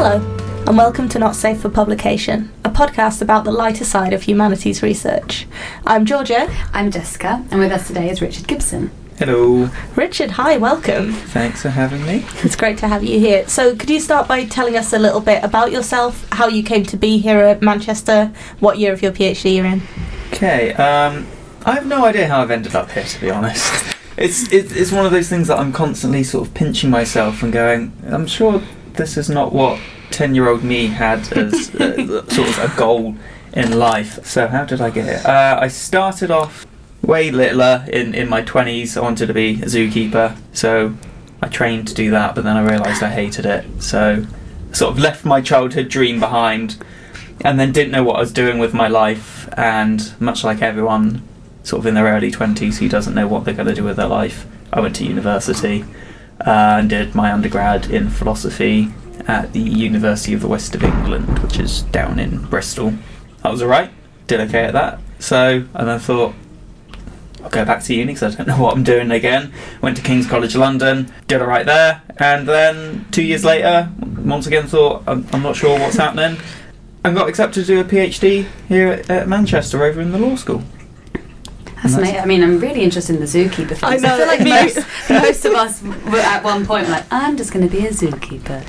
Hello, and welcome to Not Safe for Publication, a podcast about the lighter side of humanities research. I'm Georgia. I'm Jessica, and with us today is Richard Gibson. Hello. Richard, hi, welcome. Thanks for having me. It's great to have you here. So could you start by telling us a little bit about yourself, how you came to be here at Manchester, what year of your PhD you're in? Okay, I have no idea how I've ended up here, to be honest. It's one of those things that I'm constantly sort of pinching myself and going, I'm sure this is not what 10-year-old me had as sort of a goal in life. So how did I get here? I started off way littler in my 20s. I wanted to be a zookeeper, so I trained to do that, but then I realised I hated it, so sort of left my childhood dream behind and then didn't know what I was doing with my life. And much like everyone sort of in their early 20s who doesn't know what they're going to do with their life, I went to university and did my undergrad in philosophy at the University of the West of England, which is down in Bristol. I was alright, did okay at that, so, and I thought, I'll go back to uni because I don't know what I'm doing again. Went to King's College London, did alright there, and then 2 years later, once again thought, I'm not sure what's happening, and got accepted to do a PhD here at Manchester over in the law school. That's amazing. I mean, I'm really interested in the zookeeper thing. I know. I feel like most of us were at one point like, I'm just going to be a zookeeper.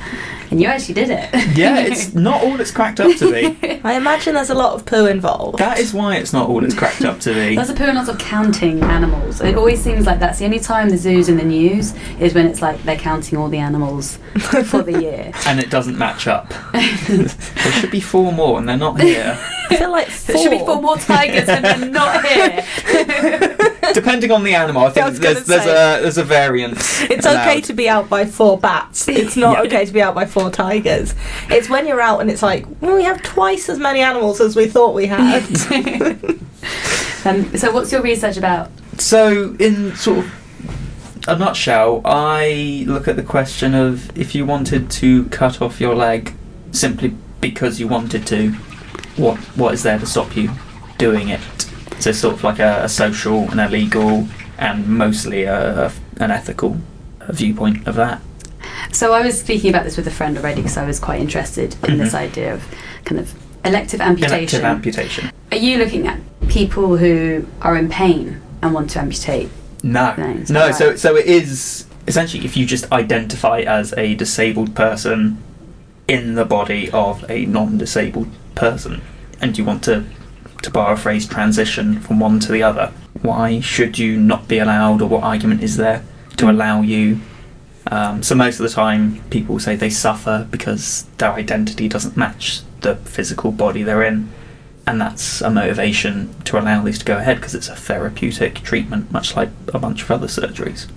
And you actually did it. Yeah, it's not all it's cracked up to be. I imagine there's a lot of poo involved. That is why it's not all it's cracked up to be. There's a poo and lots of counting animals. It always seems like that's the only time the zoo's in the news is when it's like they're counting all the animals for the year. And it doesn't match up. There should be four more and they're not here. I feel like there should be four more tigers and they're not here. Depending on the animal, I think there's a variance. It's allowed. Okay to be out by four bats. It's not okay to be out by four tigers. It's when you're out and it's like, well, we have twice as many animals as we thought we had. So what's your research about? So in sort of a nutshell, I look at the question of if you wanted to cut off your leg simply because you wanted to, what is there to stop you doing it? So sort of like a social and a legal and mostly an ethical viewpoint of that. So I was speaking about this with a friend already because I was quite interested in this idea of kind of elective amputation. Elective amputation. Are you looking at people who are in pain and want to amputate? No. No, right? so it is essentially if you just identify as a disabled person in the body of a non-disabled person and you want to borrow a phrase, transition from one to the other. Why should you not be allowed, or what argument is there to allow you? So most of the time people say they suffer because their identity doesn't match the physical body they're in, and that's a motivation to allow this to go ahead because it's a therapeutic treatment, much like a bunch of other surgeries.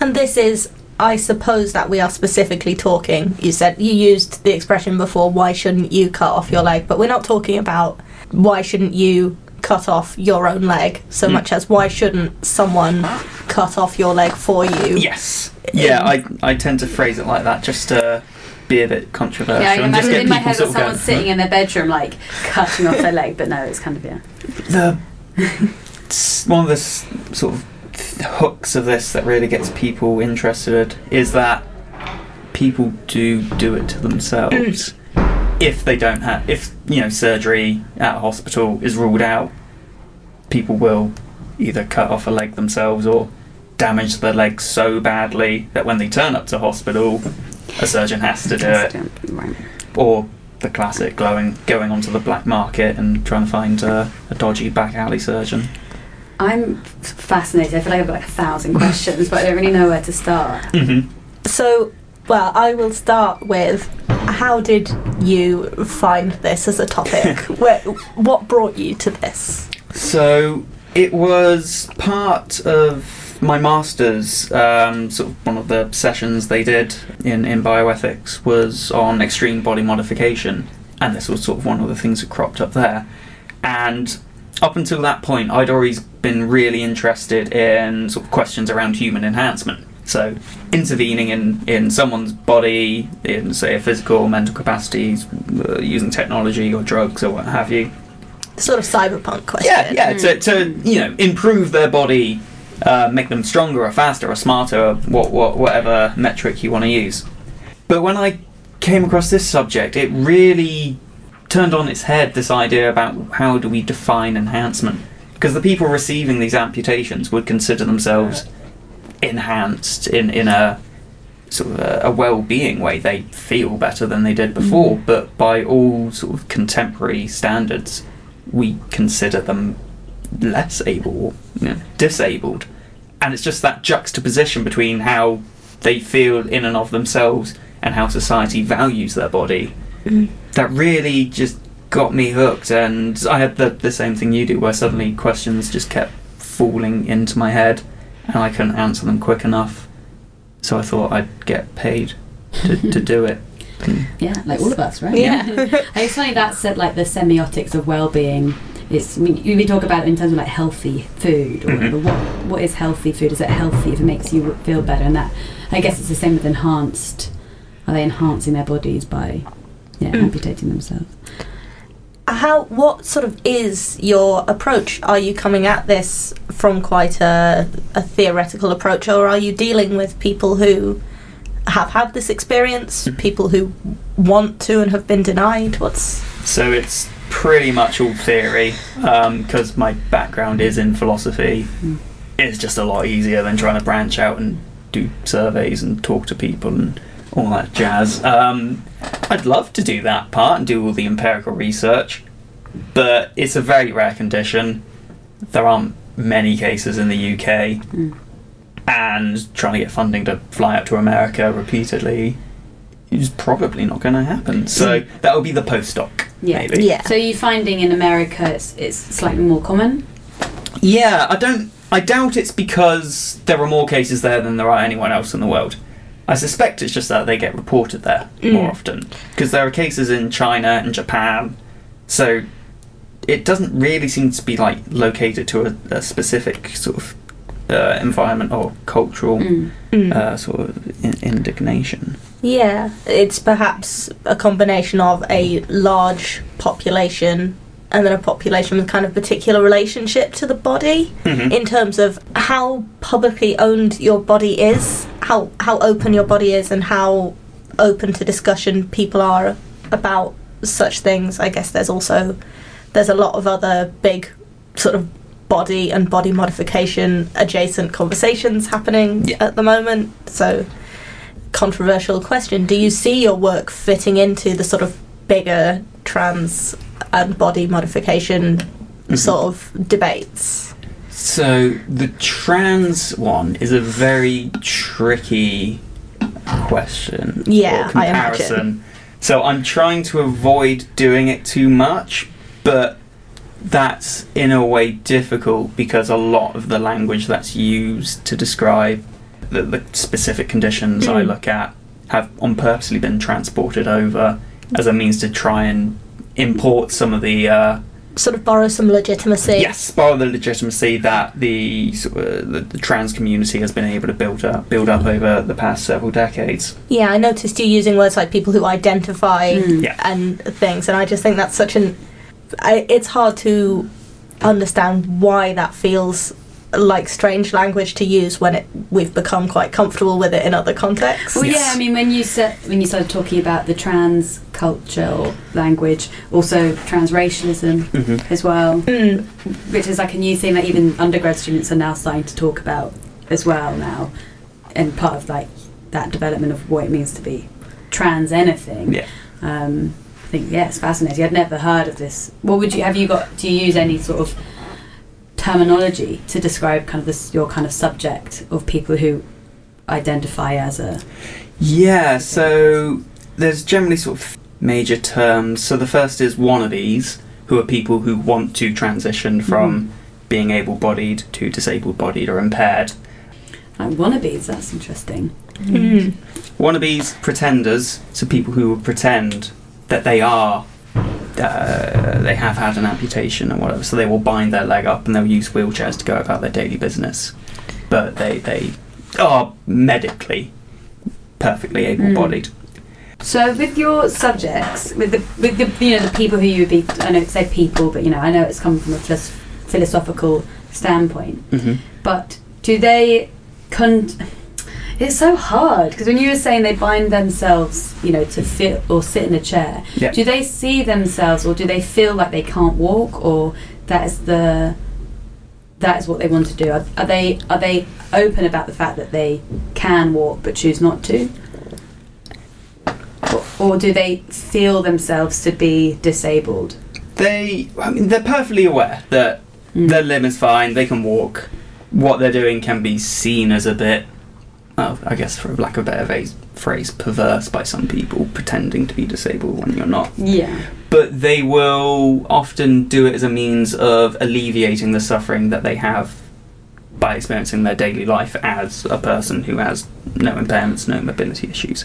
And this is, I suppose, that we are specifically talking, you said, you used the expression before, why shouldn't you cut off your leg, but we're not talking about why shouldn't you cut off your own leg so much as why shouldn't someone cut off your leg for you? Yes. Yeah, I tend to phrase it like that just to be a bit controversial. Yeah, I can imagine in my head that someone's sitting in their bedroom like cutting off their leg, but no, it's kind of, yeah. One of the sort of hooks of this that really gets people interested is that people do it to themselves. If they don't have, surgery at a hospital is ruled out, people will either cut off a leg themselves or damage their leg so badly that when they turn up to hospital, a surgeon has to do it. Right. Or the classic going onto the black market and trying to find a dodgy back alley surgeon. I'm fascinated. I feel like I've got like 1,000 questions, but I don't really know where to start. Mm-hmm. So, well, I will start with, how did you find this as a topic? What brought you to this? So it was part of my master's. Sort of one of the sessions they did in bioethics was on extreme body modification, and this was sort of one of the things that cropped up there. And up until that point, I'd always been really interested in sort of questions around human enhancement. So intervening in someone's body, in, say, a physical or mental capacities, using technology or drugs or what have you. Sort of cyberpunk question. Yeah, to improve their body, make them stronger or faster or smarter, or whatever metric you want to use. But when I came across this subject, it really turned on its head this idea about how do we define enhancement. Because the people receiving these amputations would consider themselves enhanced in a sort of a well-being way. They feel better than they did before, but by all sort of contemporary standards, we consider them less able, you know, disabled. And it's just that juxtaposition between how they feel in and of themselves and how society values their body that really just got me hooked. And I had the same thing you do, where suddenly questions just kept falling into my head and I couldn't answer them quick enough, so I thought I'd get paid to do it. Yeah, like all of us, right? Yeah. It's funny that said, like the semiotics of well-being. It's, I mean, we talk about it in terms of like healthy food or whatever. What is healthy food? Is it healthy if it makes you feel better? And that, I guess it's the same with enhanced. Are they enhancing their bodies by amputating themselves? What sort of is your approach? Are you coming at this from quite a theoretical approach, or are you dealing with people who have had this experience, people who want to and have been denied? So it's pretty much all theory, because my background is in philosophy. It's just a lot easier than trying to branch out and do surveys and talk to people and all that jazz. I'd love to do that part and do all the empirical research, but it's a very rare condition. There aren't many cases in the UK, and trying to get funding to fly up to America repeatedly is probably not going to happen. So that would be the postdoc, maybe. Yeah. So you're finding in America it's slightly more common? Yeah, I doubt it's because there are more cases there than there are anywhere else in the world. I suspect it's just that they get reported there more often, because there are cases in China and Japan, so it doesn't really seem to be like located to a specific sort of environment or cultural sort of indignation. Yeah, it's perhaps a combination of a large population and then a population with kind of particular relationship to the body in terms of how publicly owned your body is, how open your body is, and how open to discussion people are about such things. I guess there's a lot of other big sort of body and body modification adjacent conversations happening at the moment. So, controversial question. Do you see your work fitting into the sort of bigger trans and body modification sort of debates? So the trans one is a very tricky question or comparison. I imagine. So I'm trying to avoid doing it too much, but that's in a way difficult because a lot of the language that's used to describe the specific conditions I look at have on purposely been transported over as a means to try and import some of the sort of borrow some legitimacy. Yes, borrow the legitimacy that the trans community has been able to build up over the past several decades. Yeah, I noticed you using words like people who identify and things, and I just think that's such an... it's hard to understand why that feels like strange language to use when we've become quite comfortable with it in other contexts. Well, yeah, I mean, when you started talking about the trans cultural language, also transracialism as well, which is like a new thing that even undergrad students are now starting to talk about as well now, and part of like that development of what it means to be trans anything. Yeah. I think it's fascinating. I'd never heard of this. What would you have? You got? Do you use any sort of terminology to describe kind of your kind of subject of people who identify as a... Yeah, so there's generally sort of major terms. So the first is wannabes, who are people who want to transition from being able-bodied to disabled-bodied or impaired. Like wannabes, that's interesting. Wannabes, pretenders, so people who will pretend that they are... they have had an amputation or whatever, so they will bind their leg up and they'll use wheelchairs to go about their daily business, but they are medically perfectly able-bodied. So with your subjects, with the you know, the people who you would be, I know it's say people, but you know, I know it's come from a philosophical standpoint, but do they It's so hard, because when you were saying they bind themselves, you know, to fit or sit in a chair, yeah. Do they see themselves, or do they feel like they can't walk, or that is what they want to do? Are they open about the fact that they can walk but choose not to? Or do they feel themselves to be disabled? They're perfectly aware that their limb is fine, they can walk. What they're doing can be seen as a bit, well, I guess for lack of a better phrase, perverse by some people, pretending to be disabled when you're not. Yeah. But they will often do it as a means of alleviating the suffering that they have by experiencing their daily life as a person who has no impairments, no mobility issues.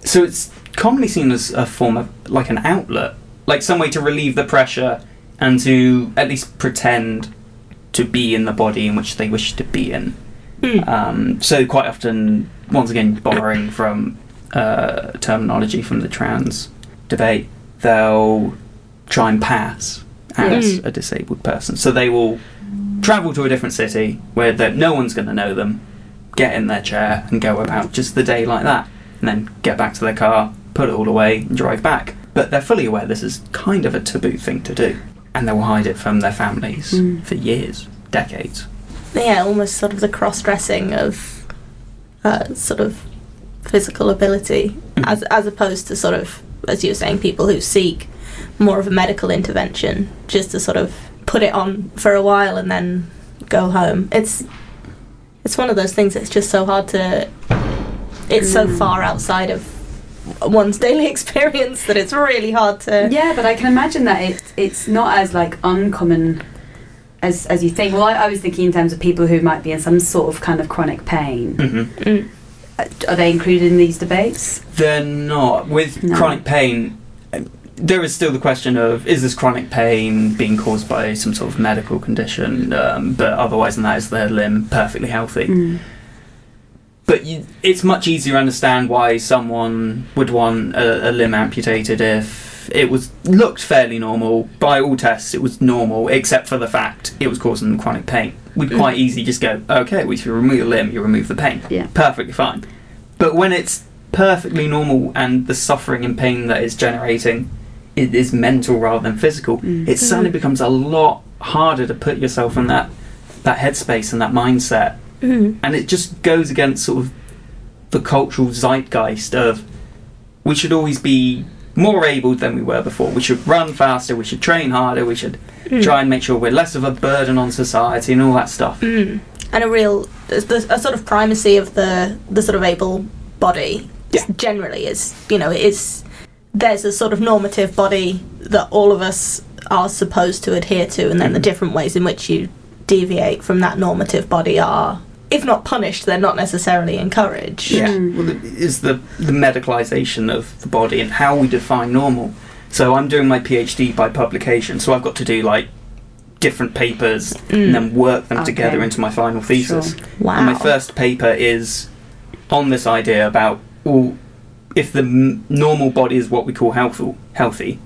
So it's commonly seen as a form of, like, an outlet, like some way to relieve the pressure and to at least pretend to be in the body in which they wish to be in. So quite often, once again, borrowing from terminology from the trans debate, they'll try and pass as a disabled person. So they will travel to a different city where no one's going to know them, get in their chair and go about just the day like that, and then get back to their car, put it all away and drive back. But they're fully aware this is kind of a taboo thing to do, and they will hide it from their families for years, decades. Yeah, almost sort of the cross-dressing of sort of physical ability, as opposed to sort of, as you were saying, people who seek more of a medical intervention just to sort of put it on for a while and then go home. It's one of those things that's just so hard to... It's so far outside of one's daily experience that it's really hard to... Yeah, but I can imagine that it's not as, like, uncommon... As you think. Well, I was thinking in terms of people who might be in some sort of kind of chronic pain. Are they included in these debates? They're not. With chronic pain, there is still the question of, is this chronic pain being caused by some sort of medical condition? But otherwise than that, is their limb perfectly healthy? But it's much easier to understand why someone would want a limb amputated if it looked fairly normal. By all tests, it was normal, except for the fact it was causing them chronic pain. We'd quite easily just go, okay, well, if you remove a limb, you remove the pain. Yeah. Perfectly fine. But when it's perfectly normal and the suffering and pain that it's generating is mental rather than physical, it suddenly becomes a lot harder to put yourself in that headspace and that mindset. And it just goes against sort of the cultural zeitgeist of, we should always be more able than we were before. We should run faster, we should train harder, we should try and make sure we're less of a burden on society and all that stuff. And a sort of primacy of the sort of able body generally is, you know, there's a sort of normative body that all of us are supposed to adhere to, and then the different ways in which you deviate from that normative body are, if not punished, they're not necessarily encouraged. Yeah, well, it's the medicalisation of the body and how we define normal. So I'm doing my PhD by publication, so I've got to do, like, different papers and then work them together into my final thesis. Sure. Wow. And my first paper is on this idea about, well, if the normal body is what we call healthy,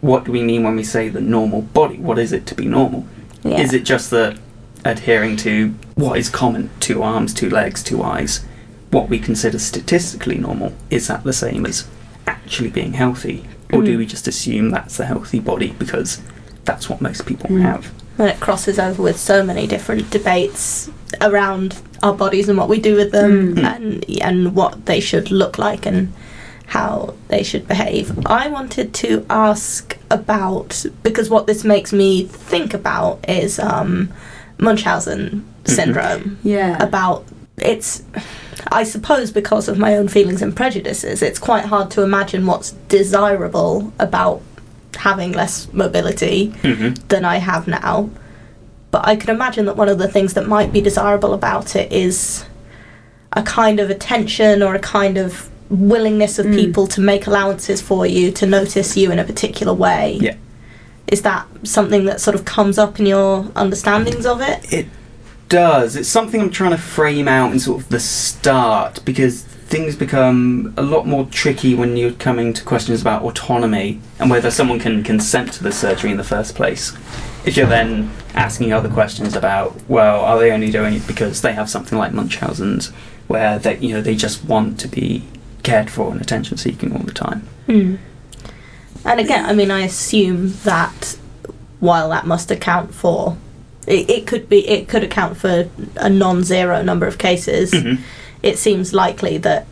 what do we mean when we say the normal body? What is it to be normal? Yeah. Is it just the adhering to what is common, 2 arms, 2 legs, 2 eyes, what we consider statistically normal? Is that the same as actually being healthy? Or do we just assume that's the healthy body because that's what most people have? And it crosses over with so many different debates around our bodies and what we do with them and what they should look like and how they should behave. I wanted to ask about, because what this makes me think about is Munchausen syndrome. Yeah. I suppose because of my own feelings and prejudices, it's quite hard to imagine what's desirable about having less mobility than I have now. But I can imagine that one of the things that might be desirable about it is a kind of attention or a kind of willingness of people to make allowances for you, to notice you in a particular way. Yeah. Is that something that sort of comes up in your understandings of it? It does. It's something I'm trying to frame out in sort of the start, because things become a lot more tricky when you're coming to questions about autonomy and whether someone can consent to the surgery in the first place. If you're then asking other questions about, well, are they only doing it because they have something like Munchausen's where they, you know, they just want to be cared for and attention seeking all the time. Mm. And again, I mean, I assume that while that must account for, it could account for a non-zero number of cases. Mm-hmm. It seems likely that,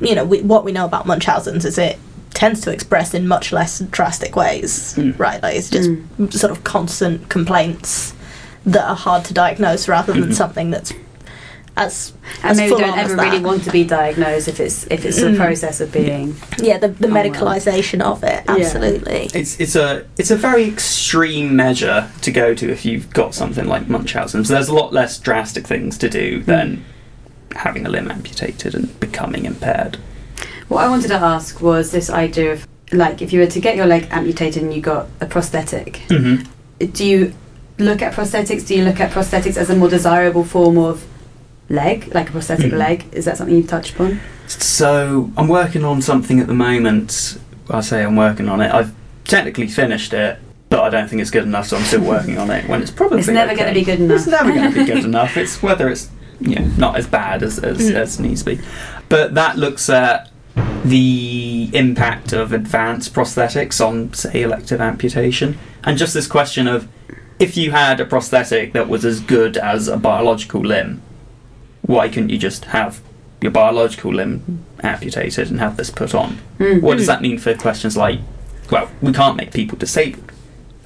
you know, what we know about Munchausen's is it tends to express in much less drastic ways, right? Like, it's just sort of constant complaints that are hard to diagnose, rather than something that's as and maybe don't ever really want to be diagnosed if it's the process of being. Yeah, the medicalisation of it, absolutely. Yeah. It's a very extreme measure to go to if you've got something like Munchausen. So there's a lot less drastic things to do than having a limb amputated and becoming impaired. What I wanted to ask was this idea of, like, if you were to get your leg amputated and you got a prosthetic, do you look at prosthetics? Do you look at prosthetics as a more desirable form of leg, like a prosthetic leg? Is that something you've touched upon? So I'm working on something at the moment. I say I'm working on it. I've technically finished it, but I don't think it's good enough, so I'm still working on it. When it's probably going to be good enough. It's never going to be good enough. It's whether it's, you know, not as bad as it needs to be. But that looks at the impact of advanced prosthetics on, say, elective amputation, and just this question of, if you had a prosthetic that was as good as a biological limb, why couldn't you just have your biological limb amputated and have this put on? What does that mean for questions like, well, we can't make people disabled.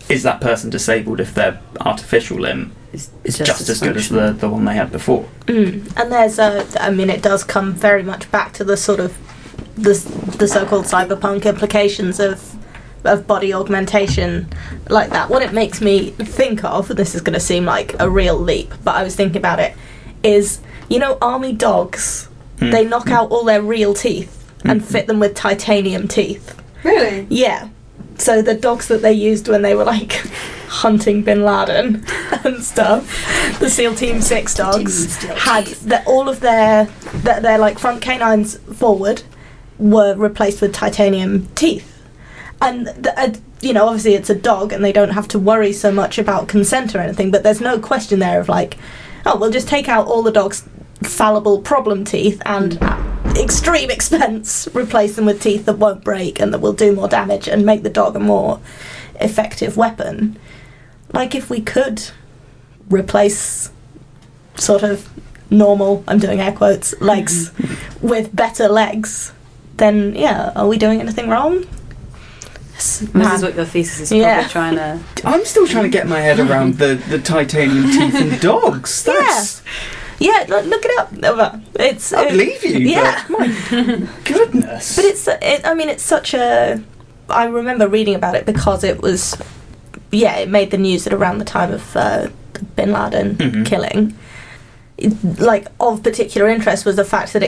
Is that person disabled if their artificial limb is just as good as the one they had before? And there's it does come very much back to the sort of the so-called cyberpunk implications of body augmentation like that. What it makes me think of, and this is going to seem like a real leap, but I was thinking about it, is, you know, army dogs, they knock out all their real teeth and fit them with titanium teeth. Really? Yeah. So the dogs that they used when they were, like, hunting Bin Laden and stuff, the SEAL Team 6 dogs, had all of their like, front canines forward were replaced with titanium teeth. And, you know, obviously it's a dog and they don't have to worry so much about consent or anything, but there's no question there of, like, oh, we'll just take out all the dog's fallible problem teeth and at extreme expense replace them with teeth that won't break and that will do more damage and make the dog a more effective weapon. Like, if we could replace sort of normal, I'm doing air quotes, legs with better legs, then, yeah, are we doing anything wrong? This is what your thesis is probably trying to... I'm still trying to get my head around the titanium teeth in dogs. That's... Yeah, look it up. I believe you, but my goodness. But it's such a... I remember reading about it because it was... Yeah, it made the news at around the time of the Bin Laden killing. Like, of particular interest was the fact that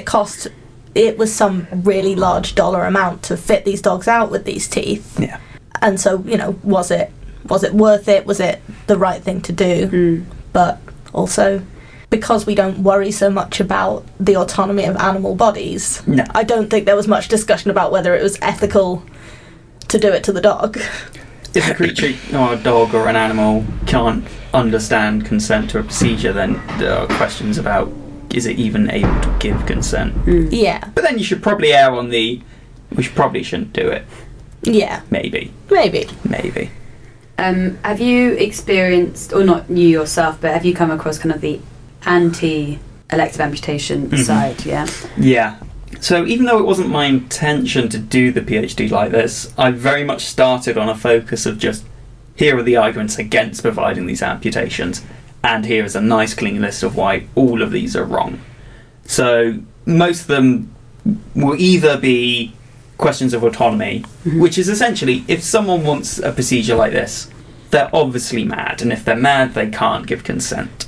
it was some really large dollar amount to fit these dogs out with these teeth. Yeah. And so, you know, was it worth it? Was it the right thing to do? But also, because we don't worry so much about the autonomy of animal bodies, I don't think there was much discussion about whether it was ethical to do it to the dog. If a creature or a dog or an animal can't understand consent to a procedure, then there are questions about, is it even able to give consent? Yeah. But then you should probably err on the, we probably shouldn't do it. Yeah. Maybe. Have you experienced, or not you yourself, but have you come across kind of the anti-elective amputation side, Yeah. So even though it wasn't my intention to do the PhD like this, I very much started on a focus of just, here are the arguments against providing these amputations. And here is a nice clean list of why all of these are wrong. So most of them will either be questions of autonomy, which is essentially, if someone wants a procedure like this, they're obviously mad. And if they're mad, they can't give consent.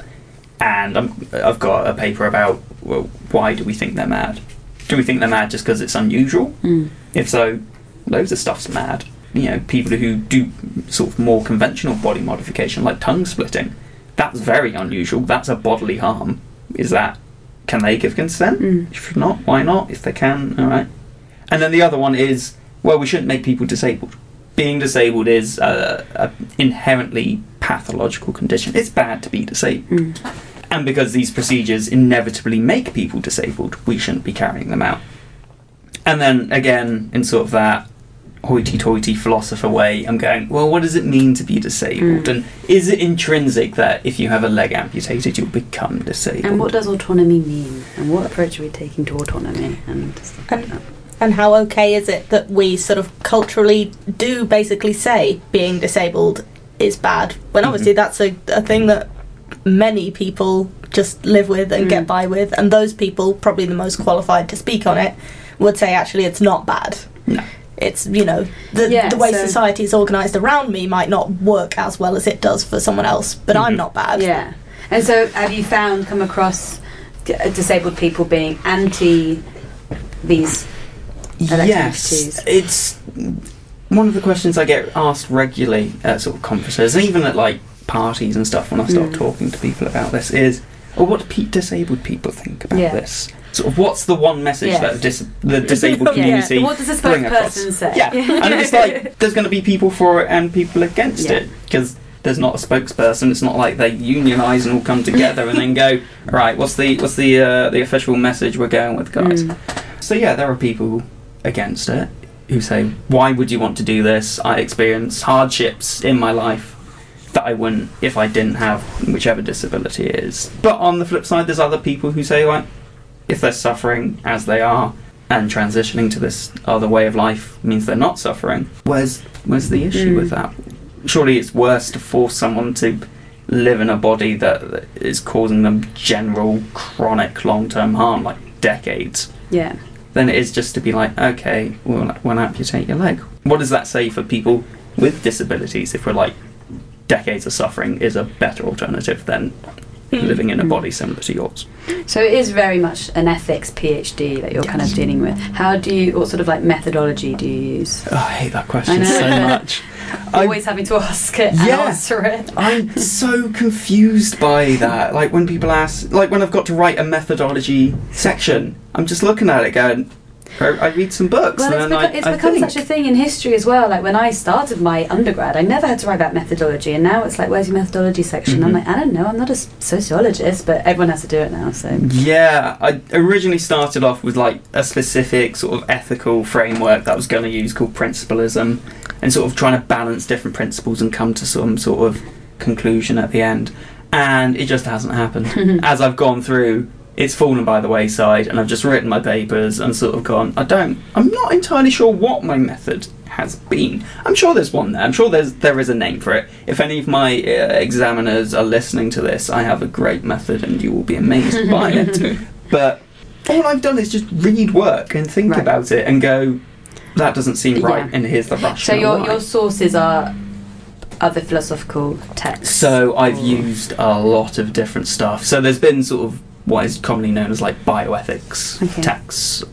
And I've got a paper about, well, why do we think they're mad? Do we think they're mad just because it's unusual? If so, loads of stuff's mad. You know, people who do sort of more conventional body modification, like tongue splitting, that's very unusual. That's a bodily harm. Can they give consent? If not, why not? If they can, all right. And then the other one is, well, we shouldn't make people disabled. Being disabled is an inherently pathological condition. It's bad to be disabled. and because these procedures inevitably make people disabled, we shouldn't be carrying them out. And then, again, in sort of that hoity-toity philosopher way, I'm going, well, what does it mean to be disabled? Mm. And is it intrinsic that if you have a leg amputated, you'll become disabled? And what does autonomy mean? And what approach are we taking to autonomy? And how okay is it that we sort of culturally do basically say being disabled is bad, when obviously that's a thing that many people just live with and get by with, and those people, probably the most qualified to speak on it, would say actually it's not bad. No. It's, you know, the way society is organised around me might not work as well as it does for someone else, but I'm not bad. Yeah. And so have you come across disabled people being anti these elective activities? Yes. It's one of the questions I get asked regularly at sort of conferences, and even at like parties and stuff when I start talking to people about this, is, well, what do disabled people think about this? Sort of, what's the one message that the disabled community what does this bring across? Say? Yeah, and it's like, there's going to be people for it and people against it, because there's not a spokesperson. It's not like they unionise and all come together and then go, right, what's the official message we're going with, guys? Mm. So yeah, there are people against it who say, why would you want to do this? I experience hardships in my life that I wouldn't if I didn't have whichever disability it is. But on the flip side, there's other people who say, like, if they're suffering as they are and transitioning to this other way of life means they're not suffering, where's the issue with that? Surely it's worse to force someone to live in a body that is causing them general, chronic, long-term harm, like decades, than it is just to be like, okay, we'll amputate your leg. What does that say for people with disabilities if we're like, decades of suffering is a better alternative than living in a body similar to yours? So it is very much an ethics PhD that you're kind of dealing with. What sort of like methodology do you use? Oh, I hate that question so much. Always having to ask it and answer it. I'm so confused by that. Like when people ask, like when I've got to write a methodology section, I'm just looking at it going, I read some books. Well, and it's become such a thing in history as well. Like when I started my undergrad, I never had to write about methodology, and now it's like, where's your methodology section? I'm like, I don't know, I'm not a sociologist, but everyone has to do it now. So yeah, I originally started off with like a specific sort of ethical framework that I was going to use called principalism, and sort of trying to balance different principles and come to some sort of conclusion at the end, and it just hasn't happened. As I've gone through, it's fallen by the wayside, and I've just written my papers and sort of gone, I'm not entirely sure what my method has been. I'm sure there's one there. I'm sure there is a name for it. If any of my examiners are listening to this, I have a great method and you will be amazed by it. But all I've done is just read work and think about it and go, that doesn't seem right, and here's the rationale. So your sources are other philosophical texts? So I've used a lot of different stuff. So there's been sort of what is commonly known as like bioethics texts,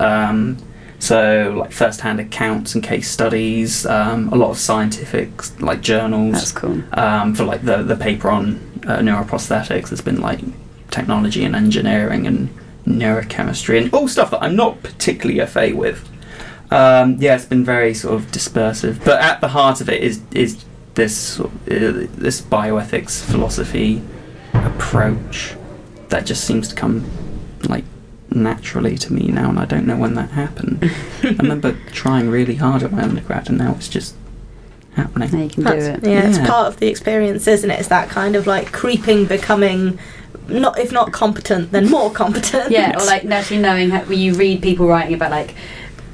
so like first-hand accounts and case studies, a lot of scientific like journals. That's cool. For like the paper on neuroprosthetics, there's been like technology and engineering and neurochemistry and all stuff that I'm not particularly au fait with. It's been very sort of dispersive, but at the heart of it is this bioethics philosophy approach that just seems to come like naturally to me now, and I don't know when that happened. I remember trying really hard at my undergrad, and now it's just happening. Now you can do it. Yeah, it's part of the experience, isn't it? It's that kind of like creeping, becoming, not if not competent, then more competent. Yeah, or like actually knowing how you read people writing about like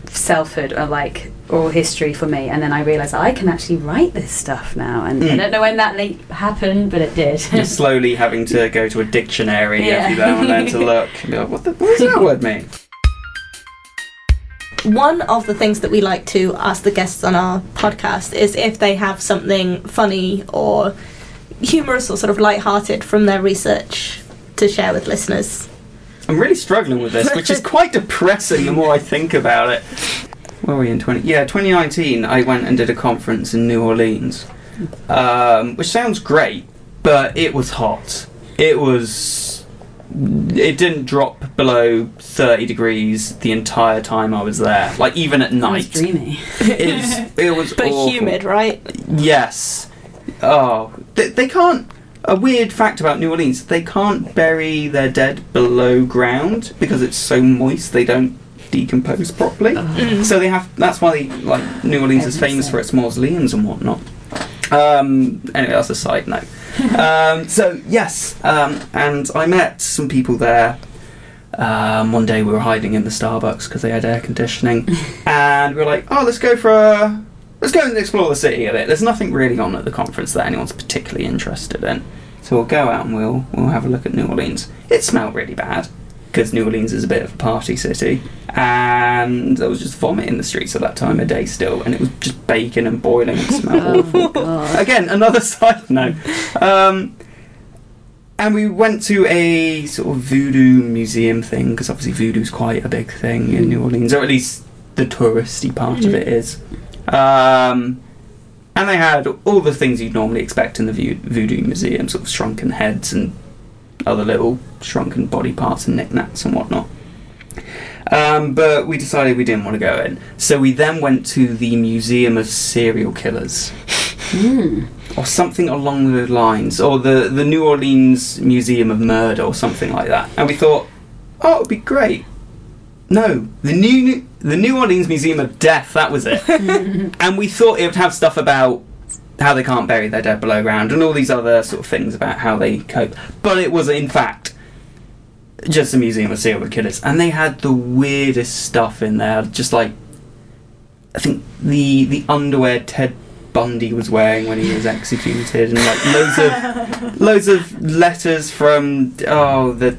selfhood or like oral history for me, and then I realised I can actually write this stuff now, and I don't know when that happened, but it did. You're slowly having to go to a dictionary every now and then to look and be like, what does that word mean? One of the things that we like to ask the guests on our podcast is if they have something funny or humorous or sort of lighthearted from their research to share with listeners. I'm really struggling with this, which is quite depressing the more I think about it. Where were we in 2019, I went and did a conference in New Orleans, which sounds great, but it was hot. It didn't drop below 30 degrees the entire time I was there, like even at night. It was dreamy. It was awful. But humid, right? Yes. Oh, they can't A weird fact about New Orleans, they can't bury their dead below ground because it's so moist they don't decompose properly. So they have, that's why they, like, New Orleans is famous for its mausoleums and whatnot. Anyway, that's a side note. So yes, and I met some people there. One day we were hiding in the Starbucks because they had air conditioning, and we were like, oh, let's go and explore the city a bit. There's nothing really on at the conference that anyone's particularly interested in, so we'll go out and we'll have a look at New Orleans. It smelled really bad because New Orleans is a bit of a party city, and there was just vomit in the streets at that time of day still, and it was just baking and boiling and smelled awful. Again, another side note. And we went to a sort of voodoo museum thing, because obviously voodoo's quite a big thing in New Orleans, or at least the touristy part of it is. And they had all the things you'd normally expect in the voodoo museum, sort of shrunken heads and other little shrunken body parts and knickknacks and whatnot. But we decided we didn't want to go in. So we then went to the Museum of Serial Killers. Or something along those lines, or the New Orleans Museum of Murder, or something like that. And we thought, oh, it would be great. No, the New Orleans Museum of Death, that was it. And we thought it would have stuff about how they can't bury their dead below ground, and all these other sort of things about how they cope. But it was, in fact, just a museum of serial killers. And they had the weirdest stuff in there, just like, I think the underwear Ted Bundy was wearing when he was executed, and like loads of letters from the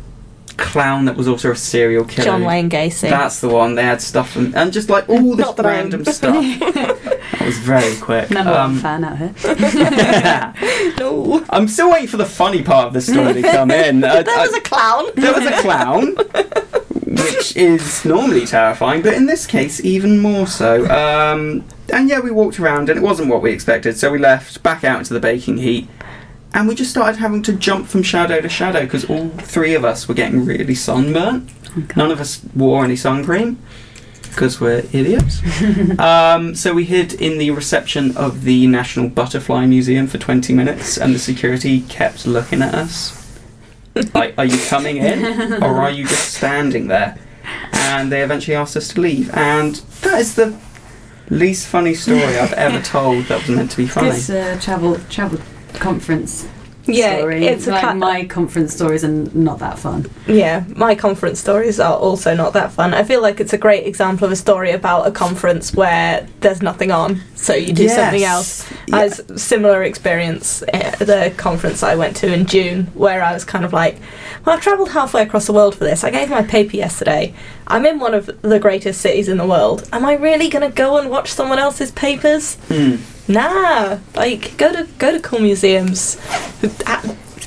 clown that was also a serial killer, John Wayne Gacy. That's the one. They had stuff and just like all this random stuff. That was very quick. Number one fan out here. No. I'm still waiting for the funny part of the story to come in. There was a clown, which is normally terrifying, but in this case even more so. And yeah, we walked around and it wasn't what we expected, so we left back out into the baking heat, and we just started having to jump from shadow to shadow because all three of us were getting really sunburnt. Okay. None of us wore any sun cream because we're idiots. So we hid in the reception of the National Butterfly Museum for 20 minutes, and the security kept looking at us. Like, are you coming in, or are you just standing there? And they eventually asked us to leave, and that is the least funny story I've ever told that was meant to be funny. It's a travel conference story. It's like my conference stories are not that fun. Yeah, my conference stories are also not that fun. I feel like it's a great example of a story about a conference where there's nothing on, so you do something else. Yeah. I had a similar experience at the conference I went to in June, where I was kind of like, well, I've travelled halfway across the world for this. I gave my paper yesterday. I'm in one of the greatest cities in the world. Am I really going to go and watch someone else's papers? Nah, like, go to cool museums.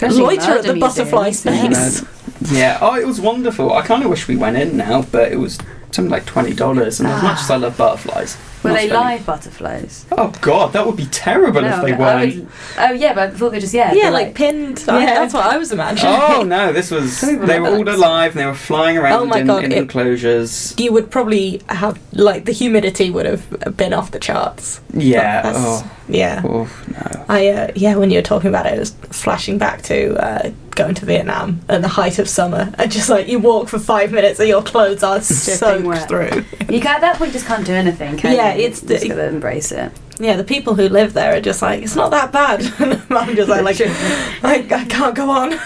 Loiter at the butterfly space. Yeah, oh, it was wonderful. I kind of wish we went in now, but it was something like $20, and as much as I love butterflies... Were they live butterflies? Oh, God, that would be terrible if they weren't. Oh, yeah, but I thought they just, yeah, like pinned. Yeah. That's what I was imagining. Oh, no, this was... They were all alive, and they were flying around in enclosures. You would probably have... Like, the humidity would have been off the charts. Yeah. Yeah. Oof, no. When you were talking about it, I was flashing back to... going to Vietnam at the height of summer, and just like you walk for 5 minutes and your clothes are soaked through. You at that point just can't do anything, can you? Yeah, you just gotta embrace it. Yeah, the people who live there are just like, it's not that bad. I'm just like I can't go on.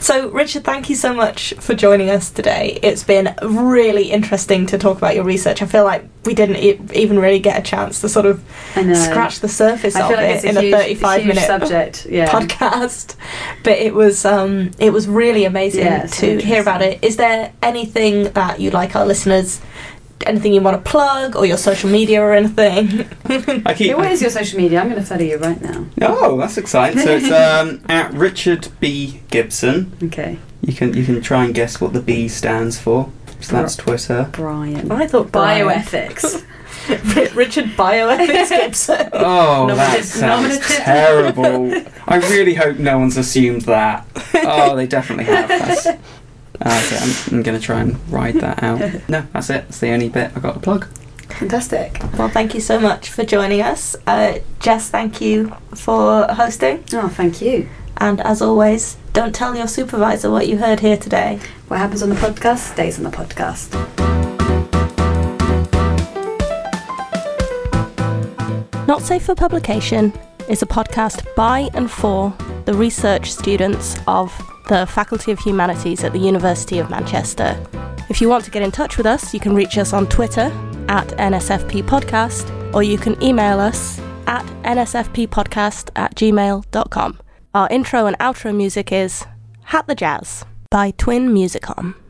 So, Richard, thank you so much for joining us today. It's been really interesting to talk about your research. I feel like we didn't even really get a chance to sort of scratch the surface of it in a 35-minute podcast. But it was really amazing to hear about it. Is there anything that you'd like our listeners, anything you want to plug, or your social media or anything? What is your social media? I'm going to follow you right now. Oh, that's exciting. So it's at Richard B. Gibson. Okay. You can try and guess what the B stands for. So that's Twitter. Brian. I thought bioethics. Richard Bioethics Gibson. Oh, that sounds terrible. I really hope no one's assumed that. Oh, they definitely have. I'm going to try and ride that out. No, that's it. That's the only bit I've got to plug. Fantastic. Well, thank you so much for joining us. Jess, thank you for hosting. Oh, thank you. And as always, don't tell your supervisor what you heard here today. What happens on the podcast stays on the podcast. Not Safe for Publication is a podcast by and for the research students of the Faculty of Humanities at the University of Manchester. If you want to get in touch with us, you can reach us on Twitter @NSFPpodcast, or you can email us at nsfppodcast@gmail.com. Our intro and outro music is Hat the Jazz by Twin Musicom.